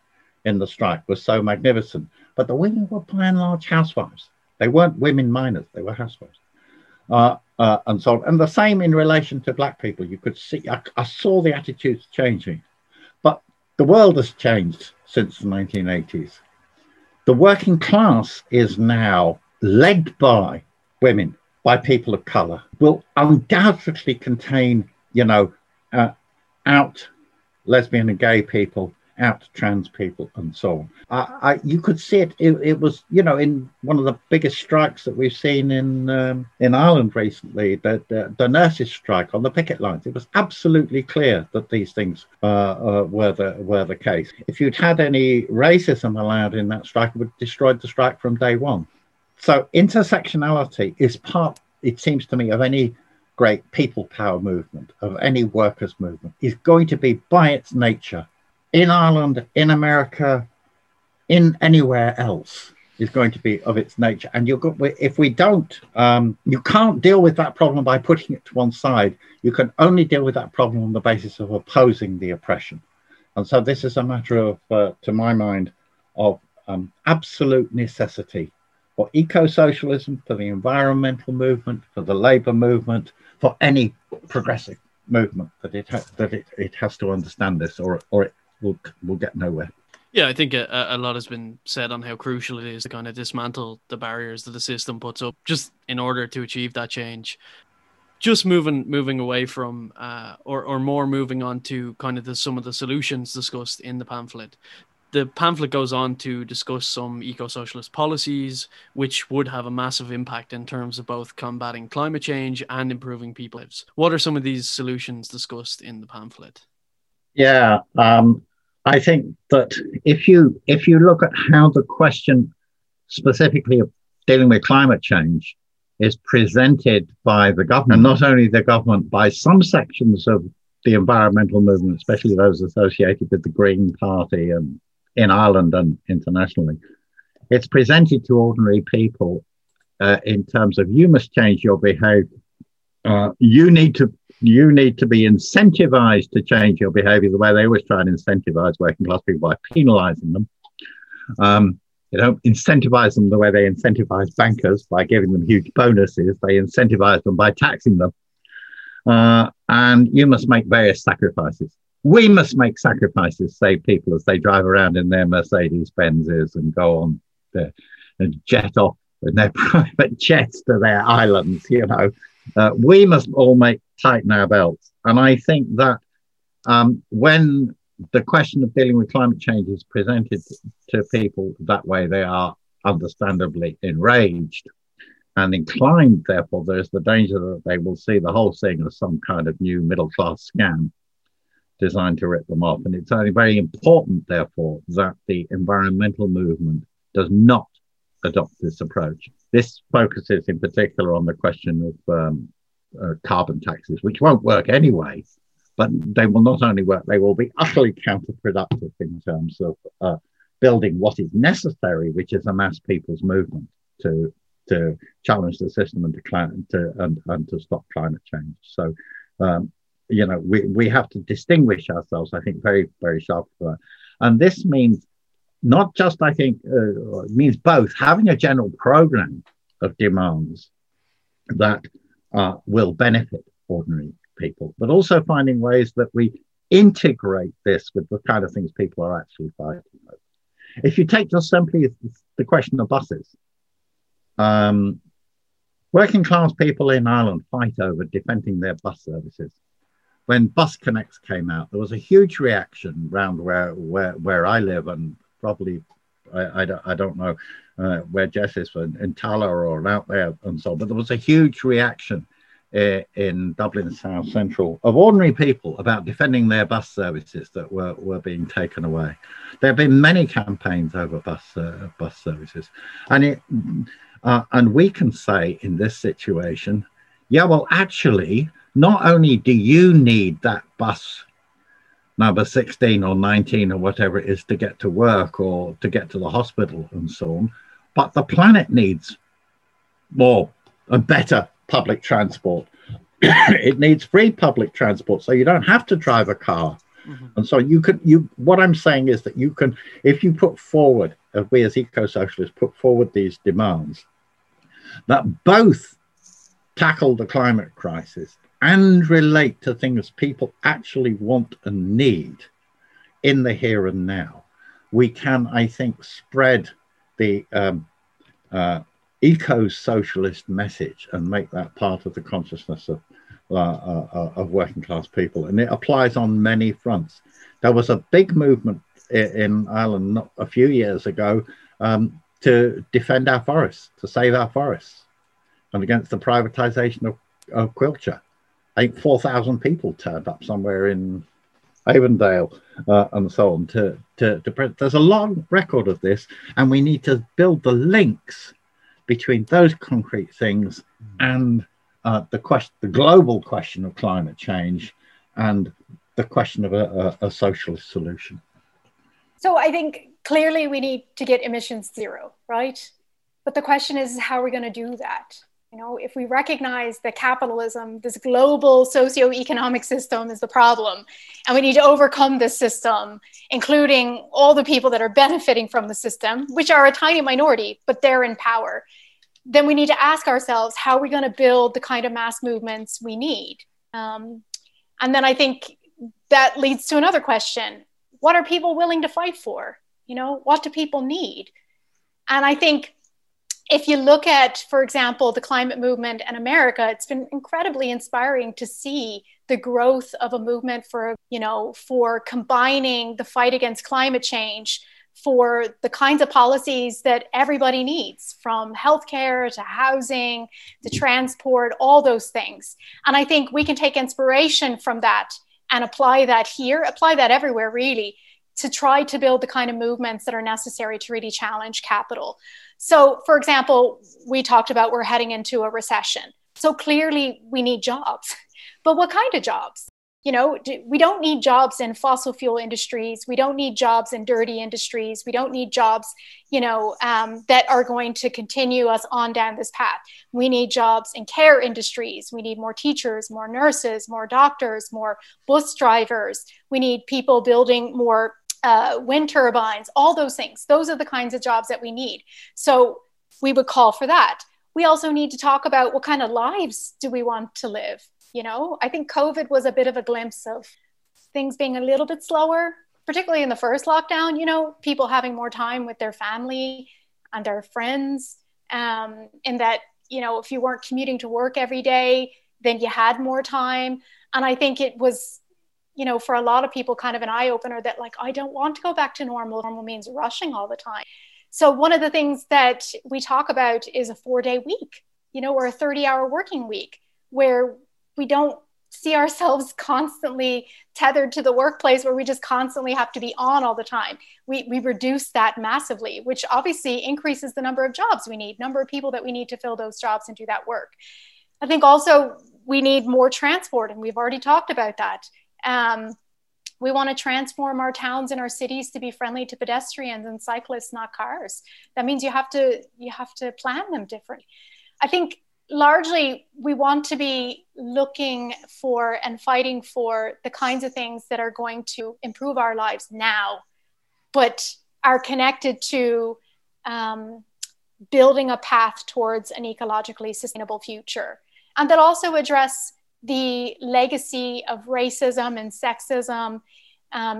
in the strike was so magnificent. But the women were by and large housewives. They weren't women miners, they were housewives. And so on. And the same in relation to black people. You could see, I saw the attitudes changing. But the world has changed since the 1980s. The working class is now led by women, by people of colour, will undoubtedly contain, you know, out lesbian and gay people, out trans people, and so on. You could see it was, you know, in one of the biggest strikes that we've seen in Ireland recently, the nurses' strike on the picket lines. It was absolutely clear that these things were the case. If you'd had any racism allowed in that strike, it would have destroyed the strike from day one. So intersectionality is part, it seems to me, of any great people power movement, of any workers' movement, is going to be by its nature, in Ireland, in America, in anywhere else, is going to be of its nature. And if we don't, you can't deal with that problem by putting it to one side. You can only deal with that problem on the basis of opposing the oppression. And so this is a matter of, to my mind, of absolute necessity for eco-socialism, for the environmental movement, for the labour movement, for any progressive movement, that it has to understand this, or it will get nowhere. Yeah, I think a lot has been said on how crucial it is to kind of dismantle the barriers that the system puts up just in order to achieve that change. Just moving away from moving on to kind of some of the solutions discussed in the pamphlet. The pamphlet goes on to discuss some eco-socialist policies, which would have a massive impact in terms of both combating climate change and improving people's lives. What are some of these solutions discussed in the pamphlet? Yeah, I think that if you look at how the question specifically of dealing with climate change is presented by the government, not only the government, by some sections of the environmental movement, especially those associated with the Green Party and in Ireland and internationally, it's presented to ordinary people in terms of you must change your behavior. You need to be incentivized to change your behavior, the way they always try and incentivize working class people by penalizing them. They don't incentivize them the way they incentivize bankers by giving them huge bonuses. They incentivize them by taxing them. And you must make various sacrifices. We must make sacrifices, say people, as they drive around in their Mercedes Benzes and go on and jet off in their private jets to their islands, you know. We must all tighten our belts. And I think that when the question of dealing with climate change is presented to people that way, they are understandably enraged and inclined. Therefore, there's the danger that they will see the whole thing as some kind of new middle-class scam designed to rip them off. And it's only very important, therefore, that the environmental movement does not adopt this approach. This focuses in particular on the question of carbon taxes, which won't work anyway, but they will not only work, they will be utterly counterproductive in terms of building what is necessary, which is a mass people's movement to challenge the system and to stop climate change. So, you know, we have to distinguish ourselves, I think, very, very sharply. And this means not just, I think, it means both having a general program of demands that will benefit ordinary people, but also finding ways that we integrate this with the kind of things people are actually fighting over. If you take just simply the question of buses, working class people in Ireland fight over defending their bus services. When Bus Connects came out, there was a huge reaction around where I live, and probably, I don't know where Jess is, in Tala or out there and so on. But there was a huge reaction in Dublin South Central of ordinary people about defending their bus services that were being taken away. There have been many campaigns over bus services. And, and we can say in this situation, yeah, well, actually, not only do you need that bus number 16 or 19 or whatever it is to get to work or to get to the hospital and so on, but the planet needs more and better public transport. It needs free public transport, so you don't have to drive a car. Mm-hmm. And so what I'm saying is that you can, if you put forward, if we as eco-socialists put forward these demands that both tackle the climate crisis and relate to things people actually want and need in the here and now, we can, I think, spread the eco-socialist message and make that part of the consciousness of working class people. And it applies on many fronts. There was a big movement in Ireland not a few years ago to defend our forests, to save our forests, and against the privatization of Quilcher. I think 4,000 people turned up somewhere in Avondale and so on. There's a long record of this, and we need to build the links between those concrete things and the global question of climate change and the question of a socialist solution. So I think clearly we need to get emissions zero, right? But the question is, how are we going to do that? You know, if we recognize that capitalism, this global socioeconomic system, is the problem, and we need to overcome this system, including all the people that are benefiting from the system, which are a tiny minority, but they're in power, then we need to ask ourselves, how are we going to build the kind of mass movements we need? And then I think that leads to another question. What are people willing to fight for? You know, what do people need? And I think if you look at, for example, the climate movement in America, it's been incredibly inspiring to see the growth of a movement for, you know, for combining the fight against climate change for the kinds of policies that everybody needs, from healthcare to housing to transport, all those things. And I think we can take inspiration from that and apply that here, apply that everywhere, really, to try to build the kind of movements that are necessary to really challenge capital. So, for example, we talked about we're heading into a recession. So clearly we need jobs, but what kind of jobs? You know, we don't need jobs in fossil fuel industries. We don't need jobs in dirty industries. We don't need jobs, you know, that are going to continue us on down this path. We need jobs in care industries. We need more teachers, more nurses, more doctors, more bus drivers. We need people building more wind turbines, all those things. Those are the kinds of jobs that we need. So we would call for that. We also need to talk about what kind of lives do we want to live? You know, I think COVID was a bit of a glimpse of things being a little bit slower, particularly in the first lockdown, you know, people having more time with their family and their friends. And that, you know, if you weren't commuting to work every day, then you had more time. And I think it was, you know, for a lot of people, kind of an eye opener that like, I don't want to go back to normal. Normal means rushing all the time. So one of the things that we talk about is a 4-day week, you know, or a 30-hour working week where we don't see ourselves constantly tethered to the workplace where we just constantly have to be on all the time. We reduce that massively, which obviously increases the number of jobs we need, number of people that we need to fill those jobs and do that work. I think also we need more transport, and we've already talked about that. We want to transform our towns and our cities to be friendly to pedestrians and cyclists, not cars. That means you have to plan them differently. I think largely, we want to be looking for and fighting for the kinds of things that are going to improve our lives now, but are connected to building a path towards an ecologically sustainable future. And that also address the legacy of racism and sexism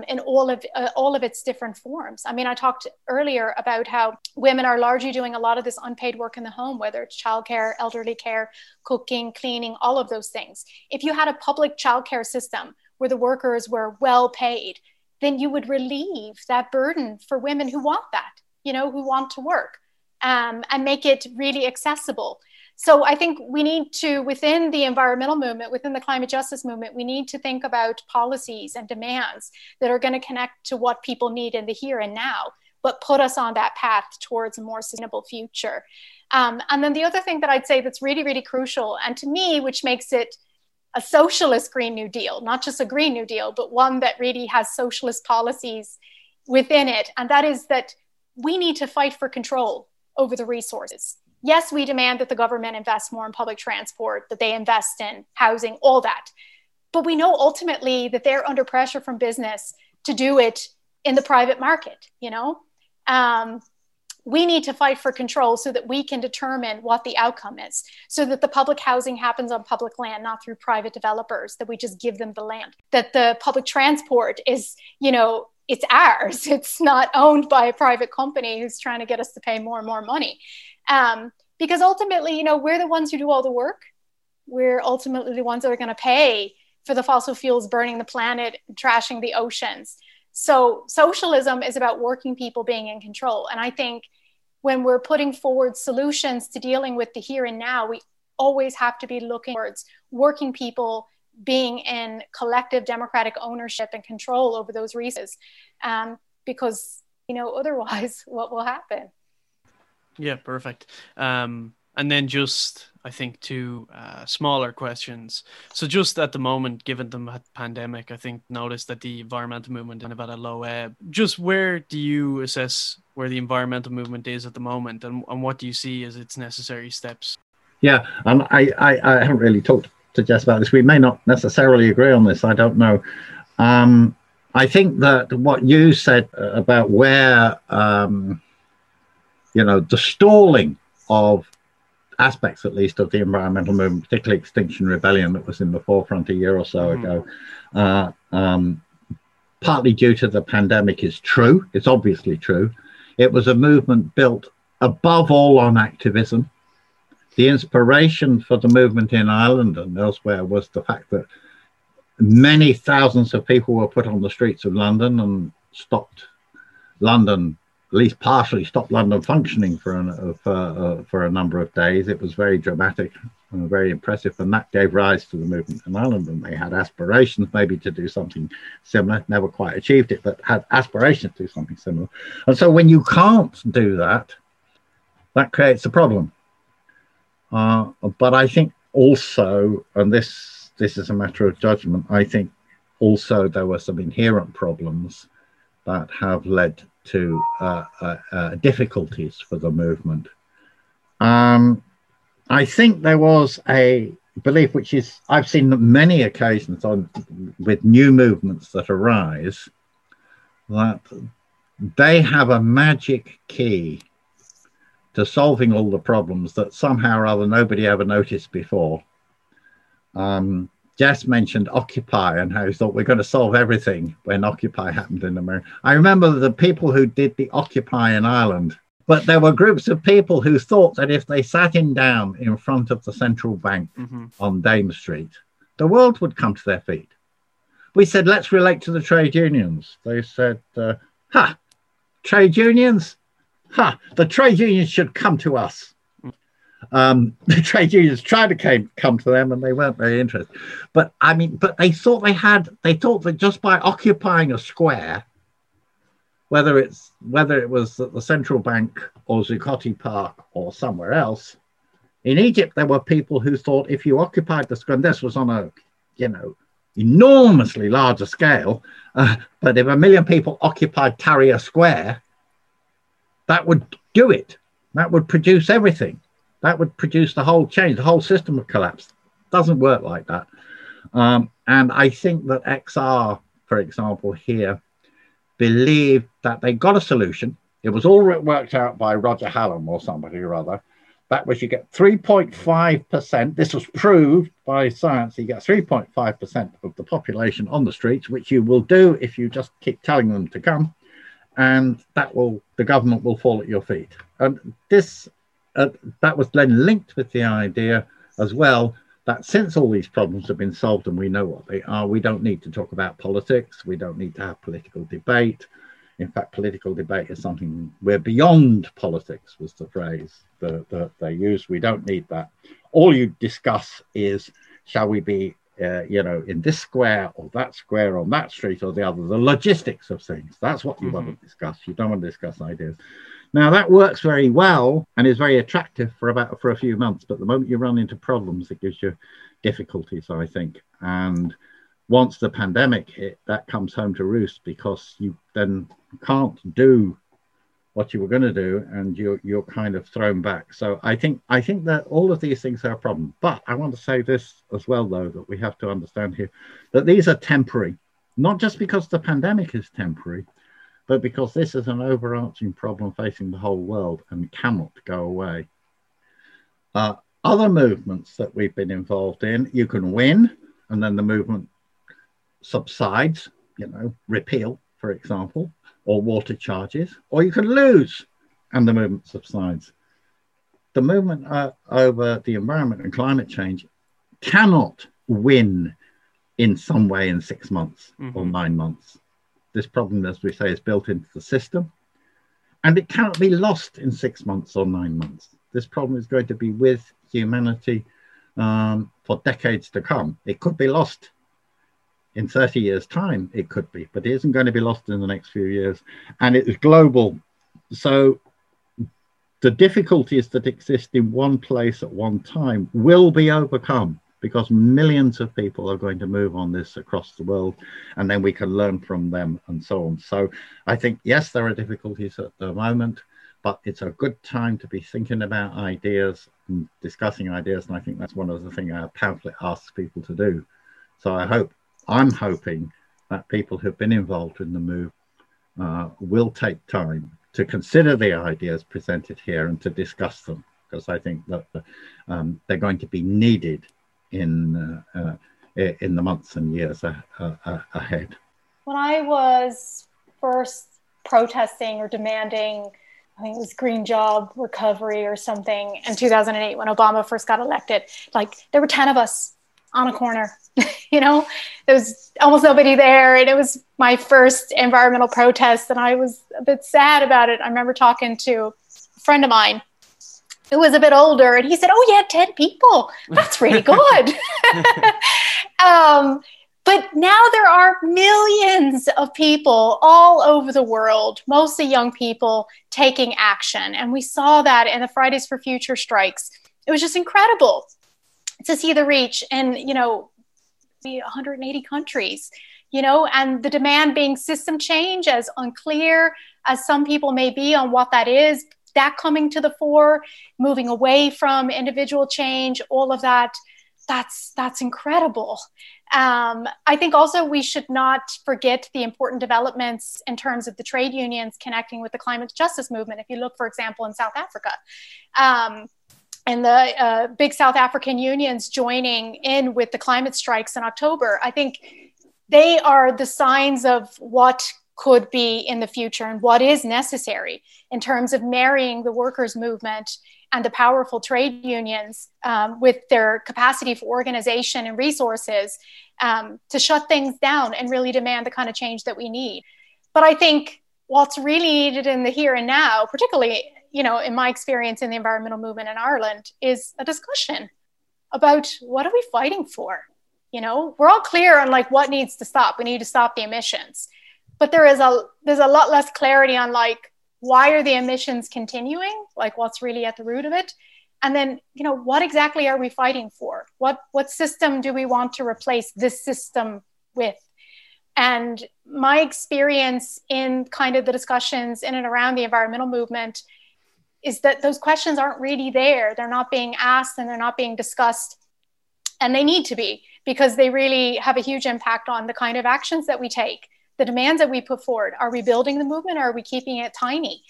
in all of its different forms. I mean, I talked earlier about how women are largely doing a lot of this unpaid work in the home, whether it's childcare, elderly care, cooking, cleaning, all of those things. If you had a public childcare system where the workers were well paid, then you would relieve that burden for women who want that, you know, who want to work, and make it really accessible. So I think we need to, within the environmental movement, within the climate justice movement, we need to think about policies and demands that are going to connect to what people need in the here and now, but put us on that path towards a more sustainable future. And then the other thing that I'd say that's really, really crucial, and to me, which makes it a socialist Green New Deal, not just a Green New Deal, but one that really has socialist policies within it. And that is that we need to fight for control over the resources. Yes, we demand that the government invest more in public transport, that they invest in housing, all that. But we know ultimately that they're under pressure from business to do it in the private market, you know? We need to fight for control so that we can determine what the outcome is, so that the public housing happens on public land, not through private developers, that we just give them the land, that the public transport is, you know, it's ours. It's not owned by a private company who's trying to get us to pay more and more money. Because ultimately, you know, we're the ones who do all the work. We're ultimately the ones that are going to pay for the fossil fuels burning the planet, trashing the oceans. So socialism is about working people being in control. And I think when we're putting forward solutions to dealing with the here and now, we always have to be looking towards working people being in collective democratic ownership and control over those resources, because, you know, otherwise what will happen? Yeah, perfect. And then just, I think, two smaller questions. So just at the moment, given the pandemic, I think noticed that the environmental movement is about a low ebb. Just where do you assess where the environmental movement is at the moment, and what do you see as its necessary steps? Yeah, and I haven't really talked to Jess about this. We may not necessarily agree on this. I don't know. I think that what you said about where... you know, the stalling of aspects, at least, of the environmental movement, particularly Extinction Rebellion that was in the forefront a year or so ago, partly due to the pandemic is true. It's obviously true. It was a movement built above all on activism. The inspiration for the movement in Ireland and elsewhere was the fact that many thousands of people were put on the streets of London and stopped London, at least partially stopped London functioning for a number of days. It was very dramatic and very impressive, and that gave rise to the movement in Ireland, and they had aspirations maybe to do something similar, never quite achieved it, but had aspirations to do something similar. And so when you can't do that, that creates a problem. But I think also, and this is a matter of judgment, I think also there were some inherent problems that have led to difficulties for the movement. I think there was a belief, which is, I've seen many occasions on with new movements that arise, that they have a magic key to solving all the problems that somehow or other nobody ever noticed before. Jess mentioned Occupy and how he thought we're going to solve everything when Occupy happened in America. I remember the people who did the Occupy in Ireland, but there were groups of people who thought that if they sat him down in front of the central bank on Dame Street, the world would come to their feet. We said, let's relate to the trade unions. They said, ha, trade unions? Ha, the trade unions should come to us. The trade unions tried to come to them and they weren't very interested. But I mean, but they thought that just by occupying a square, whether it was at the central bank or Zuccotti Park or somewhere else, in Egypt, there were people who thought if you occupied the square, and this was on a, you know, enormously larger scale, but if 1 million people occupied Tahrir Square, that would do it. That would produce everything. That would produce the whole change. The whole system would collapse. Doesn't work like that. And I think that XR, for example, here, believed that they got a solution. It was all worked out by Roger Hallam or somebody or other. That was you get 3.5%. This was proved by science. You get 3.5% of the population on the streets, which you will do if you just keep telling them to come. And that will, the government will fall at your feet. And this, that was then linked with the idea as well that since all these problems have been solved and we know what they are, we don't need to talk about politics. We don't need to have political debate. In fact, political debate is something we're beyond politics, was the phrase that they used. We don't need that. All you discuss is, shall we be, you know, in this square, on that street or the other, the logistics of things. That's what you want to discuss. You don't want to discuss ideas. Now, that works very well and is very attractive for a few months. But the moment you run into problems, it gives you difficulties, I think. And once the pandemic hit, that comes home to roost, because you then can't do what you were going to do, and you're kind of thrown back. So I think that all of these things are a problem. But I want to say this as well, though, that we have to understand here, that these are temporary, not just because the pandemic is temporary, but because this is an overarching problem facing the whole world and cannot go away. Other movements that we've been involved in, you can win, and then the movement subsides, you know, repeal, for example, or water charges, or you can lose and the movement subsides. The movement over the environment and climate change cannot win in some way in 6 months or 9 months. This problem, as we say, is built into the system, and it cannot be lost in 6 months or 9 months. This problem is going to be with humanity for decades to come. It could be lost in 30 years' time, it could be, but it isn't going to be lost in the next few years. And it is global. So the difficulties that exist in one place at one time will be overcome, because millions of people are going to move on this across the world, and then we can learn from them and so on. So I think, yes, there are difficulties at the moment, but it's a good time to be thinking about ideas and discussing ideas. And I think that's one of the things our pamphlet asks people to do. So I'm hoping that people who've been involved in the move will take time to consider the ideas presented here and to discuss them, because I think that they're going to be needed in the months and years ahead. When I was first protesting or demanding, I think it was green job recovery or something in 2008 when Obama first got elected, like there were 10 of us on a corner, you know, there was almost nobody there. And it was my first environmental protest. And I was a bit sad about it. I remember talking to a friend of mine who was a bit older and he said, oh yeah, 10 people. That's really good. But now there are millions of people all over the world, mostly young people, taking action. And we saw that in the Fridays for Future strikes. It was just incredible to see the reach in, you know, 180 countries, you know, and the demand being system change, as unclear as some people may be on what that is, that coming to the fore, moving away from individual change, all of that. That's incredible. I think also we should not forget the important developments in terms of the trade unions connecting with the climate justice movement. If you look, for example, in South Africa, and the big South African unions joining in with the climate strikes in October, I think they are the signs of what could be in the future and what is necessary in terms of marrying the workers' movement and the powerful trade unions with their capacity for organization and resources to shut things down and really demand the kind of change that we need. But I think what's really needed in the here and now, particularly, you know, in my experience in the environmental movement in Ireland, is a discussion about what are we fighting for? You know, we're all clear on like what needs to stop. We need to stop the emissions, but there's a lot less clarity on like, why are the emissions continuing? Like what's really at the root of it? And then, you know, what exactly are we fighting for? What system do we want to replace this system with? And my experience in kind of the discussions in and around the environmental movement is that those questions aren't really there. They're not being asked and they're not being discussed. And they need to be, because they really have a huge impact on the kind of actions that we take, the demands that we put forward. Are we building the movement or are we keeping it tiny?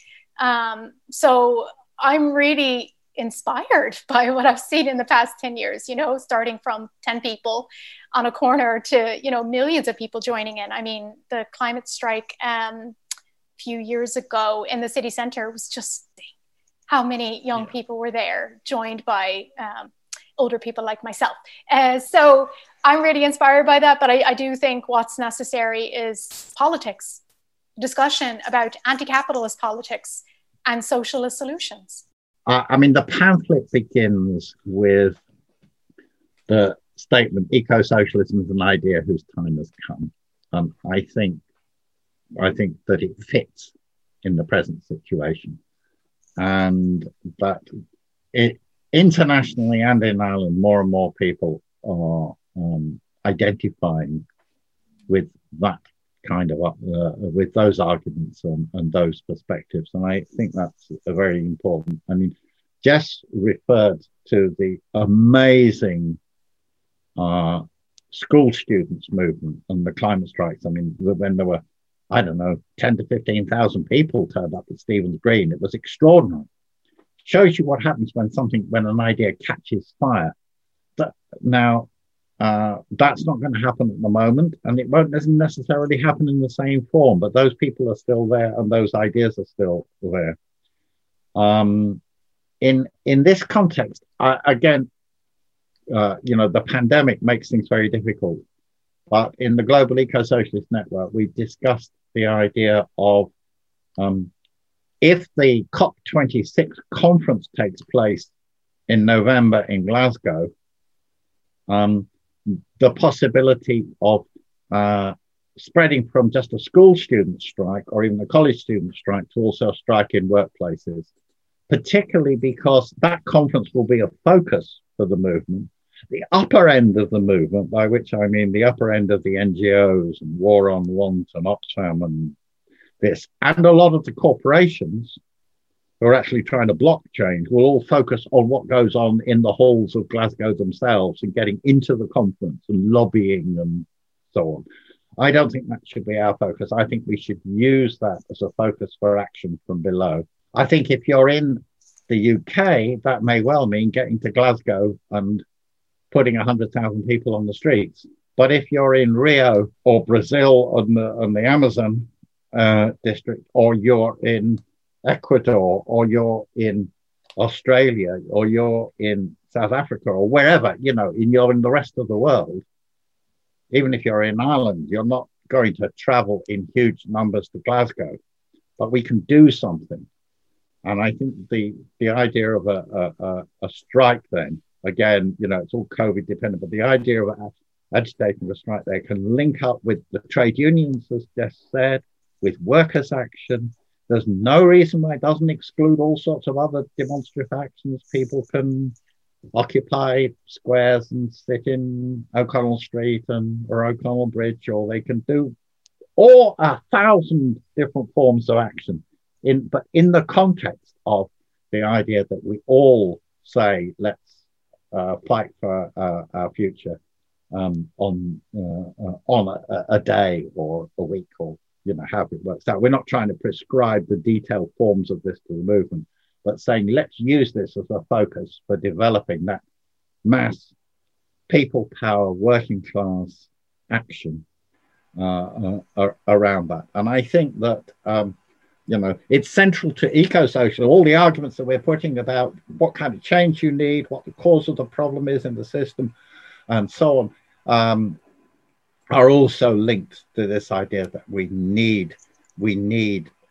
So I'm really inspired by what I've seen in the past 10 years, you know, starting from 10 people on a corner to, you know, millions of people joining in. I mean, the climate strike a few years ago in the city center was just how many young people were there, joined by older people like myself. So I'm really inspired by that, but I do think what's necessary is politics, discussion about anti-capitalist politics and socialist solutions. I mean, the pamphlet begins with the statement, eco-socialism is an idea whose time has come. I think that it fits in the present situation. But internationally and in Ireland, more and more people are identifying with that kind of, with those arguments and those perspectives. And I think that's a very important. I mean, Jess referred to the amazing school students movement and the climate strikes. I mean, when there were, I don't know, 10 to 15,000 people turned up at Stephen's Green. It was extraordinary. Shows you what happens when an idea catches fire. Now, that's not going to happen at the moment, and it won't necessarily happen in the same form, but those people are still there and those ideas are still there. In this context, you know, the pandemic makes things very difficult, but in the Global Eco-Socialist Network, we discussed the idea of if the COP26 conference takes place in November in Glasgow, the possibility of spreading from just a school student strike or even a college student strike to also a strike in workplaces, particularly because that conference will be a focus for the movement. The upper end of the movement, by which I mean the upper end of the NGOs and War on Want and Oxfam and this, and a lot of the corporations who are actually trying to block change, will all focus on what goes on in the halls of Glasgow themselves and getting into the conference and lobbying and so on. I don't think that should be our focus. I think we should use that as a focus for action from below. I think if you're in the UK, that may well mean getting to Glasgow and putting 100,000 people on the streets But if you're in Rio or Brazil on the Amazon district, or you're in Ecuador, or you're in Australia, or you're in South Africa, or wherever, you're in the rest of the world, even if you're in Ireland, you're not going to travel in huge numbers to Glasgow, but we can do something. And I think the idea of a strike then, again, it's all COVID dependent, but the idea of agitating a strike there can link up with the trade unions, as Jess said, with workers' action. There's no reason why it doesn't exclude all sorts of other demonstrative actions. People can occupy squares and sit in O'Connell Street or O'Connell Bridge, or they can do all 1,000 different forms of action, but in the context of the idea that we all say, let's fight for our future on a day or a week, or however it works out. We're not trying to prescribe the detailed forms of this to the movement, but saying, let's use this as a focus for developing that mass, people power, working class action around that. And I think that, it's central to eco-social. All the arguments that we're putting about what kind of change you need, what the cause of the problem is in the system, and so on, are also linked to this idea that we need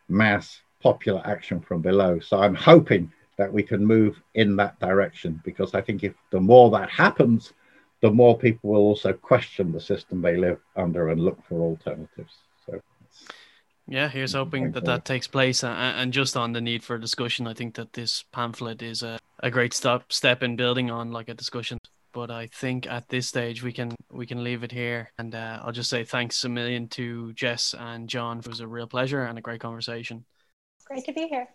mass popular action from below. So I'm hoping that we can move in that direction, because I think if the more that happens, the more people will also question the system they live under and look for alternatives. So yeah, here's hoping that takes place. And just on the need for discussion, I think that this pamphlet is a great step in building on a discussion. But I think at this stage we can leave it here. And I'll just say thanks a million to Jess and John. It was a real pleasure and a great conversation. Great to be here.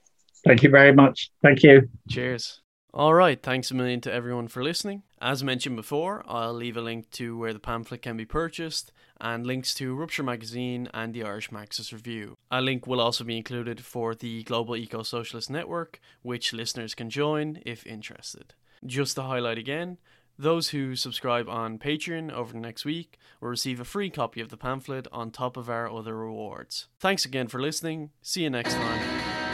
Thank you very much. Thank you. Cheers. All right. Thanks a million to everyone for listening. As mentioned before, I'll leave a link to where the pamphlet can be purchased and links to Rupture magazine and the Irish Marxist Review. A link will also be included for the Global Eco-Socialist Network, which listeners can join if interested. Just to highlight again, those who subscribe on Patreon over the next week will receive a free copy of the pamphlet on top of our other rewards. Thanks again for listening. See you next time.